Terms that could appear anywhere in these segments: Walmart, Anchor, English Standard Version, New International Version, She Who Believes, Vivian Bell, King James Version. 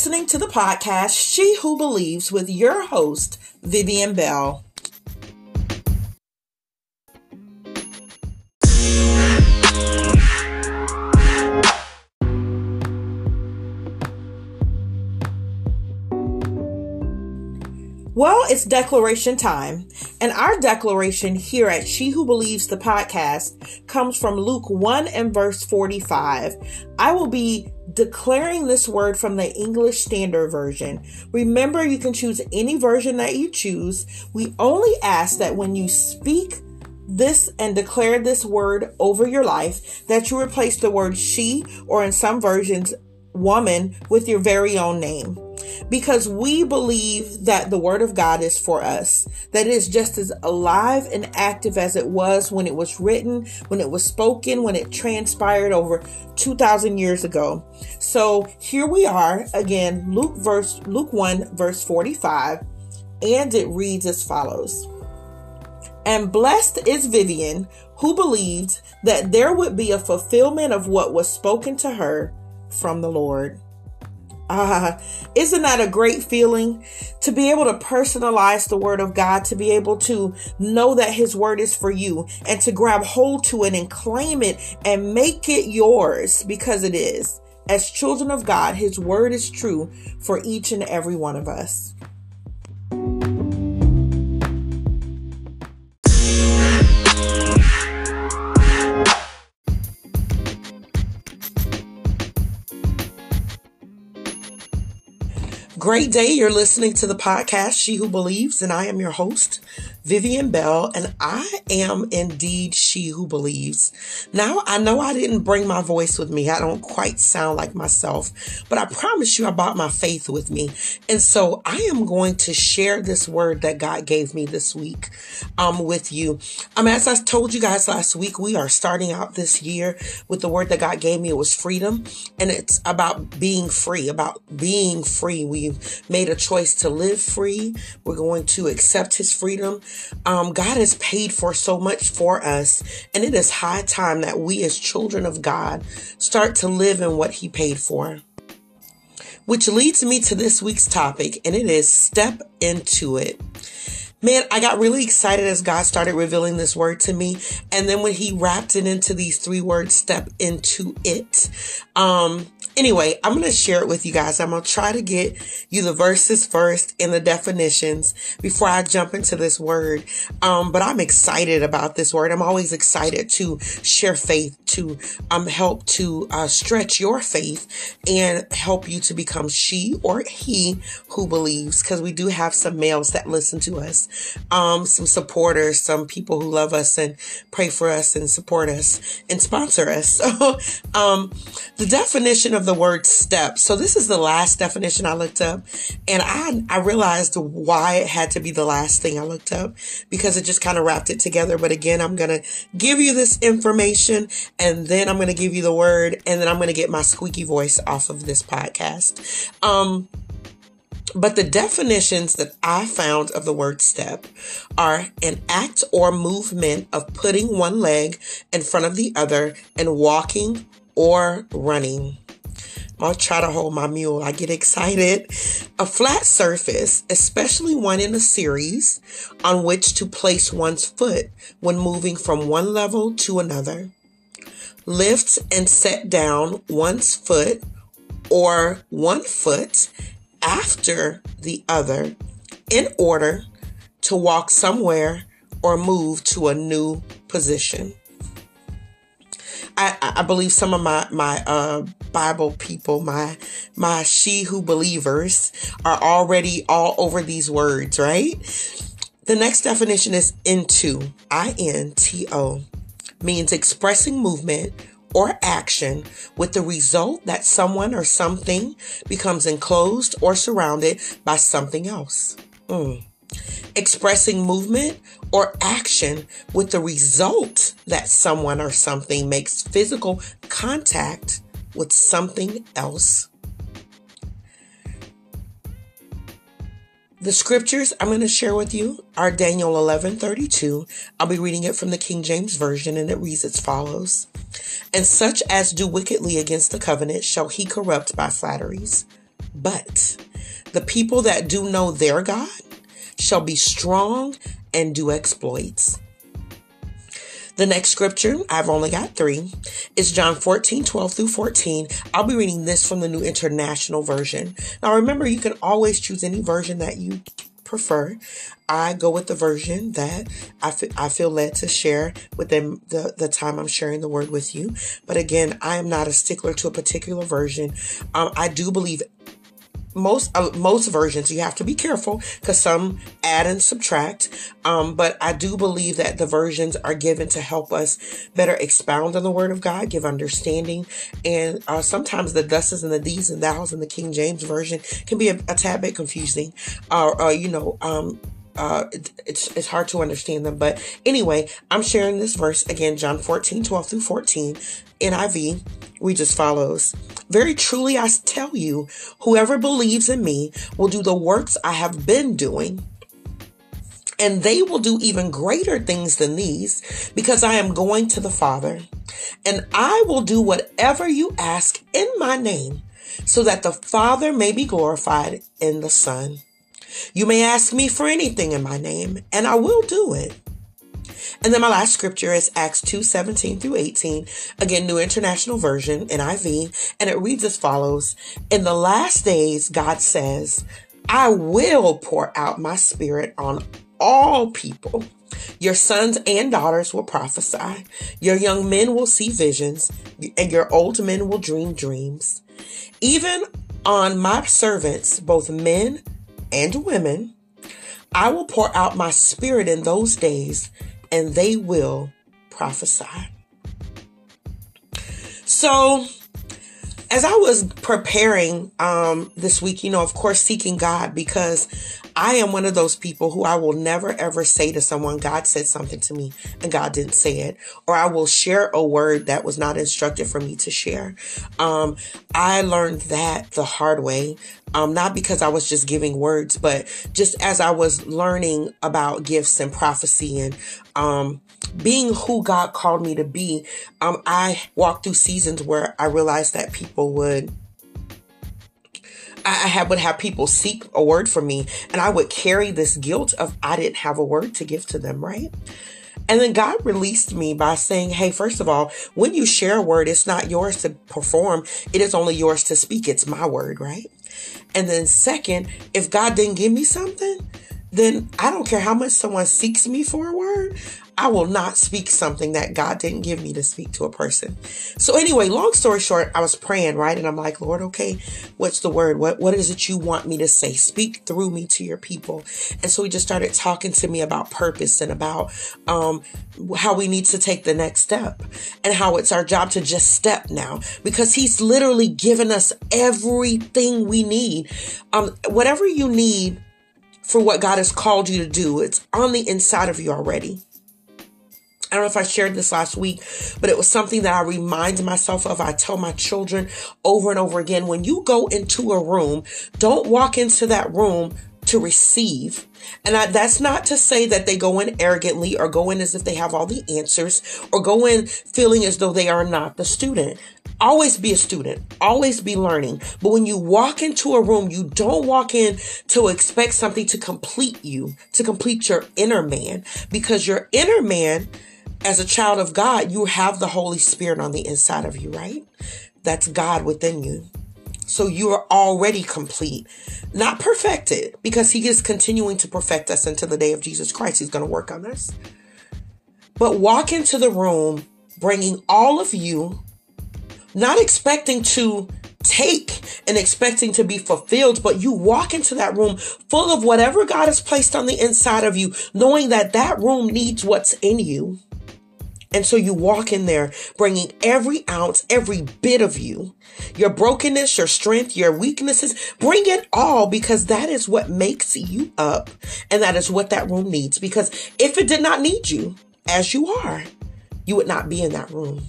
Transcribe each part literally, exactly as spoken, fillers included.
listening to the podcast She Who Believes with your host, Vivian Bell. Well, it's declaration time, and our declaration here at She Who Believes the podcast comes from Luke one and verse forty-five. I will be declaring this word from the English Standard Version. Remember, you can choose any version that you choose. We only ask that when you speak this and declare this word over your life, that you replace the word she, or in some versions, woman, with your very own name. Because we believe that the word of God is for us, that it is just as alive and active as it was when it was written, when it was spoken, when it transpired over two thousand years ago. So here we are again, Luke verse, Luke one verse forty-five, and it reads as follows. And blessed is Vivian, who believed that there would be a fulfillment of what was spoken to her from the Lord. Ah, uh, isn't that a great feeling to be able to personalize the word of God, to be able to know that his word is for you and to grab hold to it and claim it and make it yours, because it is. As children of God, his word is true for each and every one of us. Great day. You're listening to the podcast, She Who Believes, and I am your host, Vivian Bell, and I am indeed she who believes. Now, I know I didn't bring my voice with me. I don't quite sound like myself, but I promise you I brought my faith with me. And so I am going to share this word that God gave me this week um, with you. Um, as I told you guys last week, we are starting out this year with the word that God gave me. It was freedom, and it's about being free, about being free. We made a choice to live free. We're going to accept his freedom. Um, God has paid for so much for us, and it is high time that we as children of God start to live in what he paid for. Which leads me to this week's topic, and it is step into it. Man, I got really excited as God started revealing this word to me. And then when he wrapped it into these three words, step into it. Um, anyway, I'm going to share it with you guys. I'm going to try to get you the verses first and the definitions before I jump into this word. Um, but I'm excited about this word. I'm always excited to share faith, to um, help to uh, stretch your faith and help you to become she or he who believes. Because we do have some males that listen to us. Um, some supporters, some people who love us and pray for us and support us and sponsor us. So, um, the definition of the word step. So this is the last definition I looked up, and I, I realized why it had to be the last thing I looked up, because it just kind of wrapped it together. But again, I'm going to give you this information, and then I'm going to give you the word, and then I'm going to get my squeaky voice off of this podcast. Um, But the definitions that I found of the word step are an act or movement of putting one leg in front of the other and walking or running. I'll try to hold my mule. I get excited. A flat surface, especially one in a series, on which to place one's foot when moving from one level to another. Lift and set down one's foot or one foot after the other in order to walk somewhere or move to a new position. I, I believe some of my, my uh, Bible people, my my she who believers, are already all over these words, right? The next definition is into, I N T O, means expressing movement or action with the result that someone or something becomes enclosed or surrounded by something else. Mm. Expressing movement or action with the result that someone or something makes physical contact with something else. The scriptures I'm going to share with you are Daniel eleven thirty-two. I'll be reading it from the King James Version, and it reads as follows. And such as do wickedly against the covenant shall he corrupt by flatteries. But the people that do know their God shall be strong and do exploits. The next scripture, I've only got three, is John fourteen, twelve through fourteen. I'll be reading this from the New International Version. Now, remember, you can always choose any version that you prefer. I go with the version that I, f- I feel led to share within the, the time I'm sharing the word with you. But again, I am not a stickler to a particular version. Um, I do believe Most uh, most versions, you have to be careful because some add and subtract. Um, but I do believe that the versions are given to help us better expound on the word of God, give understanding. And uh, sometimes the thuses and the these and thous in the King James Version can be a, a tad bit confusing. Or, uh, uh, you know, um, uh, it, it's, it's hard to understand them. But anyway, I'm sharing this verse again, John fourteen, twelve through fourteen, N I V. Reads as follows. Very truly I tell you, whoever believes in me will do the works I have been doing, and they will do even greater things than these, because I am going to the Father. And I will do whatever you ask in my name, so that the Father may be glorified in the Son. You may ask me for anything in my name, and I will do it. And then my last scripture is Acts two, seventeen through eighteen, again, New International Version, N I V, and it reads as follows. In the last days, God says, I will pour out my spirit on all people. Your sons and daughters will prophesy. Your young men will see visions, and your old men will dream dreams. Even on my servants, both men and women, I will pour out my spirit in those days, and they will prophesy. So as I was preparing um, this week, you know, of course, seeking God, because I am one of those people who I will never, ever say to someone, God said something to me and God didn't say it. Or I will share a word that was not instructed for me to share. Um, I learned that the hard way. Um, not because I was just giving words, but just as I was learning about gifts and prophecy and um, being who God called me to be, um, I walked through seasons where I realized that people would, I, I had, would have people seek a word from me, and I would carry this guilt of I didn't have a word to give to them, right? And then God released me by saying, hey, first of all, when you share a word, it's not yours to perform. It is only yours to speak. It's my word, right? And then second, if God didn't give me something, then I don't care how much someone seeks me for a word. I will not speak something that God didn't give me to speak to a person. So anyway, long story short, I was praying, right? And I'm like, Lord, okay, what's the word? What, what is it you want me to say? Speak through me to your people. And so he just started talking to me about purpose and about um, how we need to take the next step and how it's our job to just step now, because he's literally given us everything we need. Um, whatever you need for what God has called you to do, it's on the inside of you already. I don't know if I shared this last week, but it was something that I remind myself of. I tell my children over and over again, when you go into a room, don't walk into that room to receive. And I, that's not to say that they go in arrogantly or go in as if they have all the answers or go in feeling as though they are not the student. Always be a student, always be learning. But when you walk into a room, you don't walk in to expect something to complete you, to complete your inner man, because your inner man, as a child of God, you have the Holy Spirit on the inside of you, right? That's God within you. So you are already complete, not perfected, because he is continuing to perfect us until the day of Jesus Christ. He's going to work on us. But walk into the room, bringing all of you, not expecting to take and expecting to be fulfilled, but you walk into that room full of whatever God has placed on the inside of you, knowing that that room needs what's in you. And so you walk in there bringing every ounce, every bit of you, your brokenness, your strength, your weaknesses, bring it all, because that is what makes you up. And that is what that room needs, because if it did not need you as you are, you would not be in that room.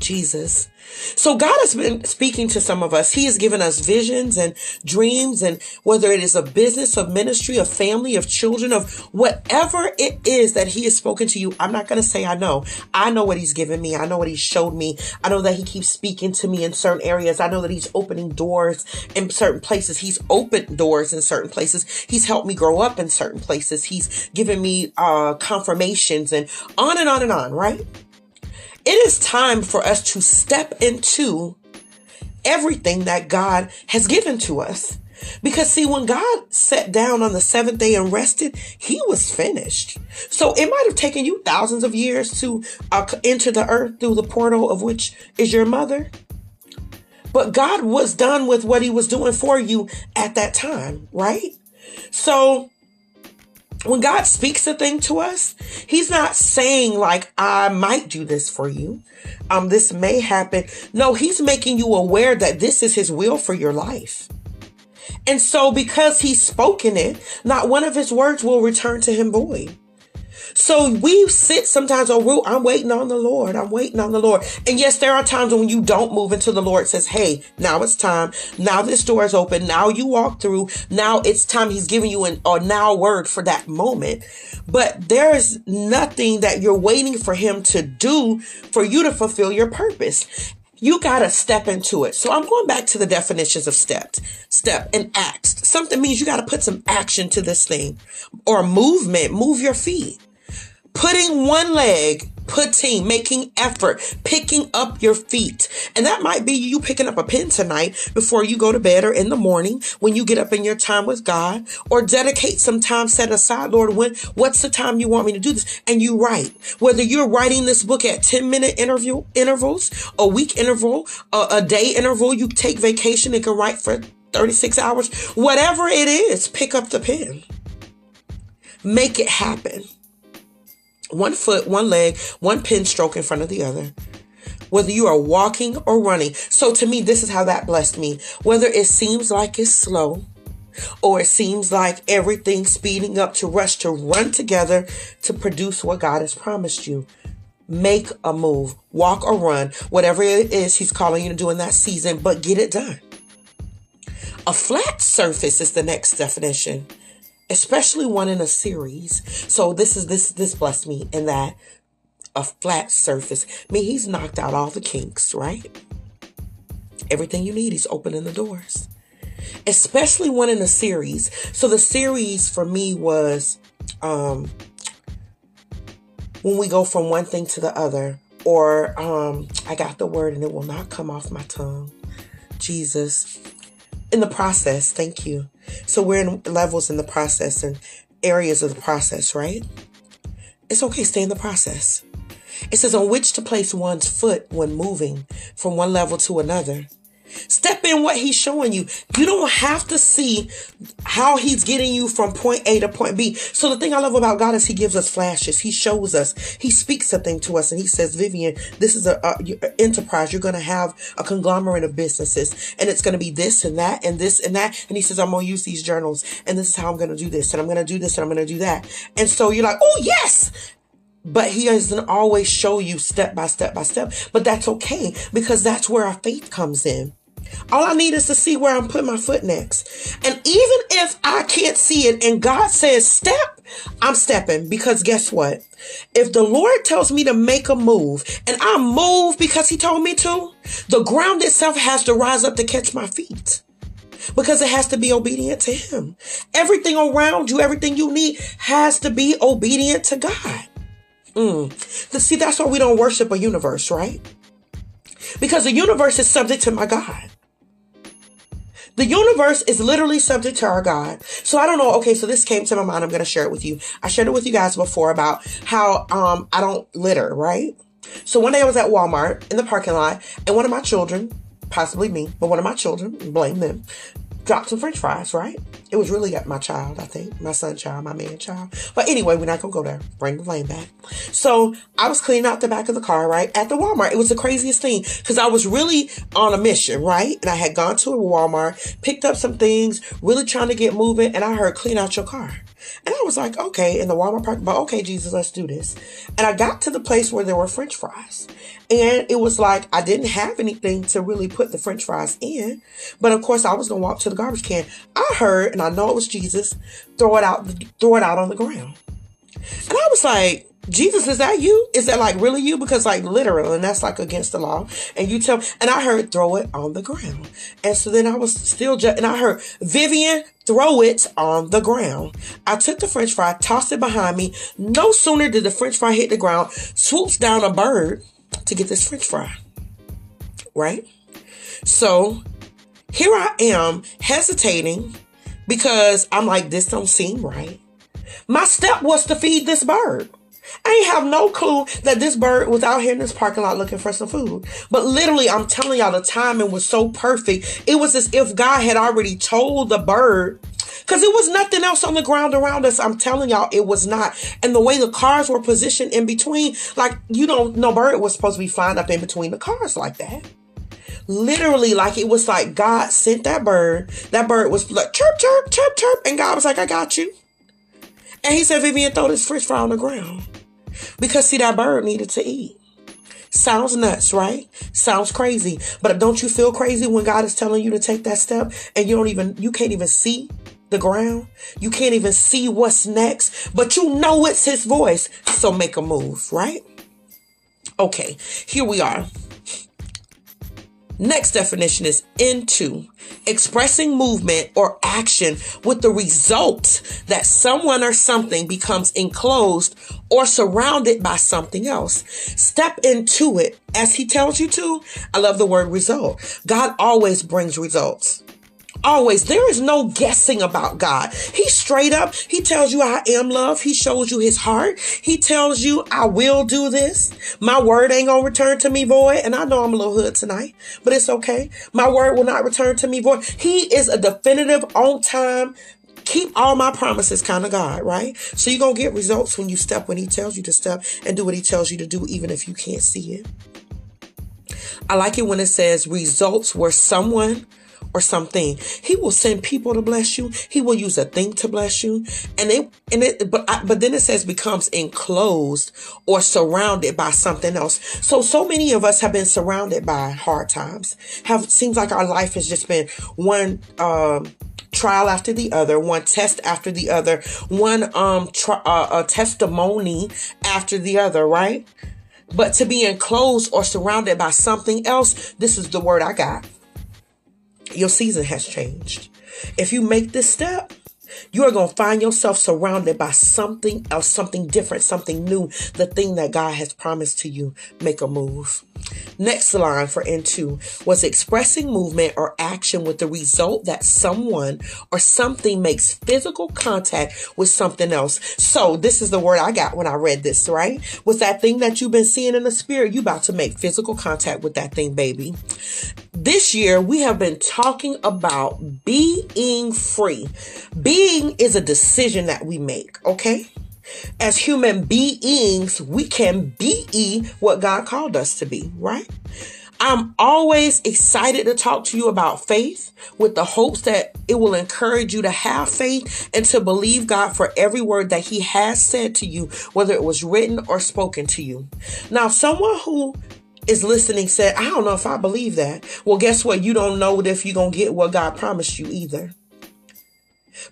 Jesus. So God has been speaking to some of us. He has given us visions and dreams, and whether it is a business, a ministry, a family, of children, of whatever it is that he has spoken to you. I'm not going to say I know. I know what he's given me. I know what he showed me. I know that he keeps speaking to me in certain areas. I know that he's opening doors in certain places. He's opened doors in certain places. He's helped me grow up in certain places. He's given me uh, confirmations and on and on and on, right? It is time for us to step into everything that God has given to us. Because see, when God sat down on the seventh day and rested, he was finished. So it might have taken you thousands of years to uh, enter the earth through the portal of which is your mother. But God was done with what he was doing for you at that time, right? So when God speaks a thing to us, he's not saying like, I might do this for you. Um, this may happen. No, he's making you aware that this is his will for your life. And so because he's spoken it, not one of his words will return to him void. So we sit sometimes on root. I'm waiting on the Lord. I'm waiting on the Lord. And yes, there are times when you don't move until the Lord says, hey, now it's time. Now this door is open. Now you walk through. Now it's time. He's giving you an, a now word for that moment. But there is nothing that you're waiting for him to do for you to fulfill your purpose. You got to step into it. So I'm going back to the definitions of steps, step and act. Something means you got to put some action to this thing or movement, move your feet. Putting one leg, putting, making effort, picking up your feet. And that might be you picking up a pen tonight before you go to bed or in the morning when you get up in your time with God, or dedicate some time set aside. Lord, when, what's the time you want me to do this? And you write, whether you're writing this book at ten minute interview intervals, a week interval, a, a day interval, you take vacation and can write for thirty-six hours, whatever it is, pick up the pen, make it happen. One foot, one leg, one pen stroke in front of the other, whether you are walking or running. So to me, this is how that blessed me. Whether it seems like it's slow or it seems like everything's speeding up to rush, to run together to produce what God has promised you. Make a move, walk or run, whatever it is he's calling you to do in that season, but get it done. A flat surface is the next definition. Especially one in a series. So this is this this blessed me in that a flat surface. I mean, he's knocked out all the kinks, right? Everything you need, he's opening the doors. Especially one in a series. So the series for me was um, when we go from one thing to the other, or um, I got the word and it will not come off my tongue. Jesus. In the process, thank you. So we're in levels in the process and areas of the process, right? It's okay, stay in the process. It says on which to place one's foot when moving from one level to another. Step in what he's showing you. You don't have to see how he's getting you from point A to point B. So the thing I love about God is he gives us flashes. He shows us. He speaks something to us and he says, Vivian, this is a, a enterprise. You're going to have a conglomerate of businesses and it's going to be this and that and this and that. And he says, I'm going to use these journals and this is how I'm going to do this and I'm going to do this and I'm going to do that. And so you're like, oh, yes. But he doesn't always show you step by step by step. But that's okay, because that's where our faith comes in. All I need is to see where I'm putting my foot next. And even if I can't see it and God says step, I'm stepping, because guess what? If the Lord tells me to make a move and I move because he told me to, the ground itself has to rise up to catch my feet, because it has to be obedient to him. Everything around you, everything you need has to be obedient to God. Mm. See, that's why we don't worship a universe, right? Because the universe is subject to my God. The universe is literally subject to our God. So I don't know. Okay, so this came to my mind. I'm going to share it with you. I shared it with you guys before about how um, I don't litter, right? So one day I was at Walmart in the parking lot, and one of my children, possibly me, but one of my children, blame them, dropped some French fries, right? It was really my child, I think. My son child, my man child. But anyway, we're not going to go there. Bring the blame back. So I was cleaning out the back of the car, right, at the Walmart. It was the craziest thing because I was really on a mission, right? And I had gone to a Walmart, picked up some things, really trying to get moving. And I heard, clean out your car. And I was like, okay, in the Walmart park, but okay, Jesus, let's do this. And I got to the place where there were French fries. And it was like, I didn't have anything to really put the French fries in. But of course, I was going to walk to the garbage can. I heard, and I know it was Jesus, throw it out, throw it out on the ground. And I was like, Jesus, is that you? Is that like really you? Because like literal, and that's like against the law. And you tell me, and I heard, throw it on the ground. And so then I was still just, and I heard, Vivian, throw it on the ground. I took the French fry, tossed it behind me. No sooner did the French fry hit the ground, swoops down a bird to get this French fry. Right? So here I am hesitating because I'm like, this don't seem right. My step was to feed this bird. I ain't have no clue that this bird was out here in this parking lot looking for some food. But literally, I'm telling y'all, the timing was so perfect. It was as if God had already told the bird, because it was nothing else on the ground around us. I'm telling y'all, it was not. And the way the cars were positioned in between, like, you don't know, no bird was supposed to be flying up in between the cars like that. Literally, like, it was like God sent that bird. That bird was like, chirp, chirp, chirp, chirp. And God was like, I got you. And he said, Vivian, throw this French fry on the ground. Because, see, that bird needed to eat. Sounds nuts, right? Sounds crazy. But don't you feel crazy when God is telling you to take that step and you don't even, you can't even see the ground? You can't even see what's next, but you know it's his voice. So make a move, right? Okay, here we are. Next definition is into expressing movement or action with the result that someone or something becomes enclosed or surrounded by something else. Step into it as he tells you to. I love the word result. God always brings results. Always. There is no guessing about God. He's straight up. He tells you, I am love. He shows you his heart. He tells you, I will do this. My word ain't going to return to me void. And I know I'm a little hood tonight, but it's okay. My word will not return to me void. He is a definitive, on time, keep all my promises kind of God, right? So you're going to get results when you step, when he tells you to step and do what he tells you to do, even if you can't see it. I like it when it says results where someone or something. He will send people to bless you. He will use a thing to bless you. And it, and it, but, I, but then it says becomes enclosed or surrounded by something else. So, so many of us have been surrounded by hard times. Have, seems like our life has just been one, um, trial after the other, one test after the other, one, um, tri- uh, a testimony after the other, right? But to be enclosed or surrounded by something else, this is the word I got. Your season has changed. If you make this step, you are going to find yourself surrounded by something else, something different, something new, the thing that God has promised to you. Make a move. Next line for N two was expressing movement or action with the result that someone or something makes physical contact with something else. So this is the word I got when I read this, right? Was that thing that you've been seeing in the spirit, you about to make physical contact with that thing, baby. This year, we have been talking about being free. Being is a decision that we make, okay? As human beings, we can be what God called us to be, right? I'm always excited to talk to you about faith with the hopes that it will encourage you to have faith and to believe God for every word that he has said to you, whether it was written or spoken to you. Now, someone who is listening said, I don't know if I believe that. Well, guess what? You don't know if you're going to get what God promised you either.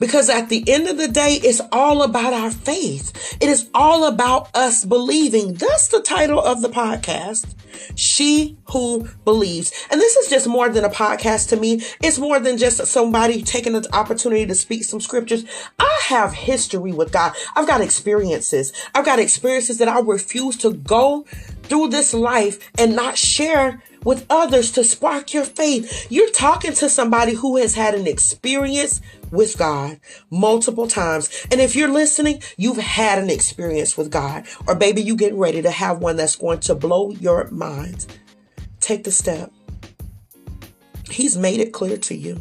Because at the end of the day, it's all about our faith. It is all about us believing. That's the title of the podcast, She Who Believes. And this is just more than a podcast to me. It's more than just somebody taking the opportunity to speak some scriptures. I have history with God. I've got experiences. I've got experiences that I refuse to go through this life and not share with others to spark your faith. You're talking to somebody who has had an experience with God multiple times. And if you're listening, you've had an experience with God, or baby, you getting ready to have one that's going to blow your mind. Take the step. He's made it clear to you.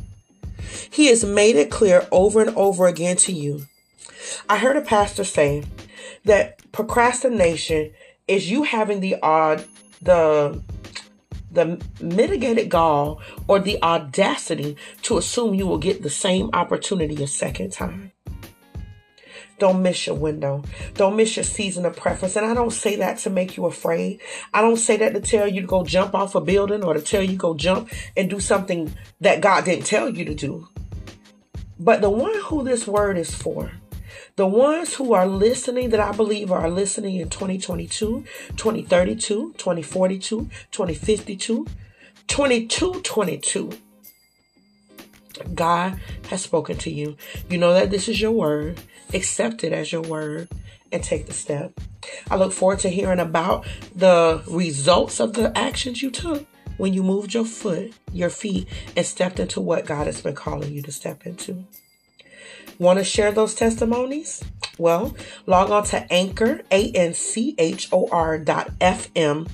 He has made it clear over and over again to you. I heard a pastor say that procrastination is you having the odd, the the mitigated gall or the audacity to assume you will get the same opportunity a second time. Don't miss your window. Don't miss your season of preference. And I don't say that to make you afraid. I don't say that to tell you to go jump off a building or to tell you go jump and do something that God didn't tell you to do. But the one who this word is for, the ones who are listening, that I believe are listening in twenty twenty-two, twenty thirty-two, twenty forty-two, twenty fifty-two, twenty-two twenty-two. God has spoken to you. You know that this is your word. Accept it as your word and take the step. I look forward to hearing about the results of the actions you took when you moved your foot, your feet, and stepped into what God has been calling you to step into. Want to share those testimonies? Well, log on to Anchor, A-N-C-H-O-R dot F-M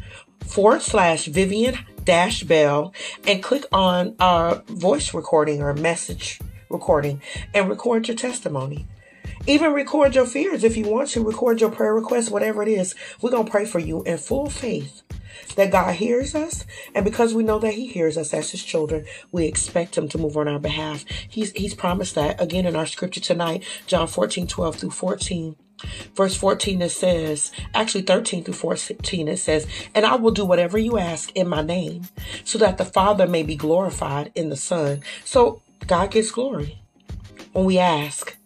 forward slash Vivian dash Bell and click on uh, voice recording or message recording and record your testimony. Even record your fears if you want to. Record your prayer requests, whatever it is. We're going to pray for you in full faith that God hears us. And because we know that he hears us as his children, we expect him to move on our behalf. He's, he's promised that. Again, in our scripture tonight, John fourteen twelve through fourteen. Verse fourteen, it says, actually thirteen through fourteen, it says, and I will do whatever you ask in my name so that the Father may be glorified in the Son. So God gets glory when we ask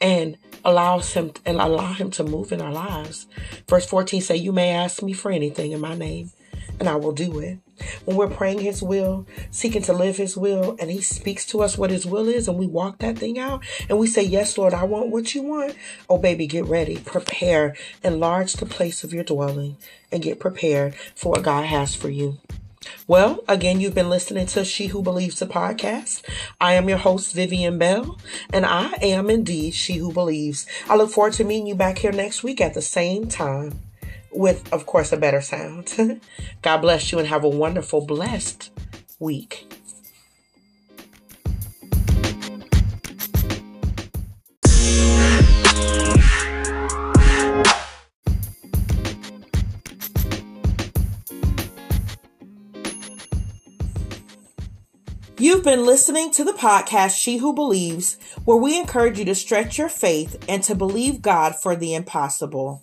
and allows him and allow him to move in our lives. Verse fourteen say, you may ask me for anything in my name and I will do it. When we're praying his will, seeking to live his will, and he speaks to us what his will is, and we walk that thing out, and we say, yes, Lord, I want what you want. Oh, baby, get ready, prepare, enlarge the place of your dwelling, and get prepared for what God has for you. Well, again, you've been listening to She Who Believes, the podcast. I am your host, Vivian Bell, and I am indeed She Who Believes. I look forward to meeting you back here next week at the same time. With, of course, a better sound. God bless you and have a wonderful, blessed week. You've been listening to the podcast, She Who Believes, where we encourage you to stretch your faith and to believe God for the impossible.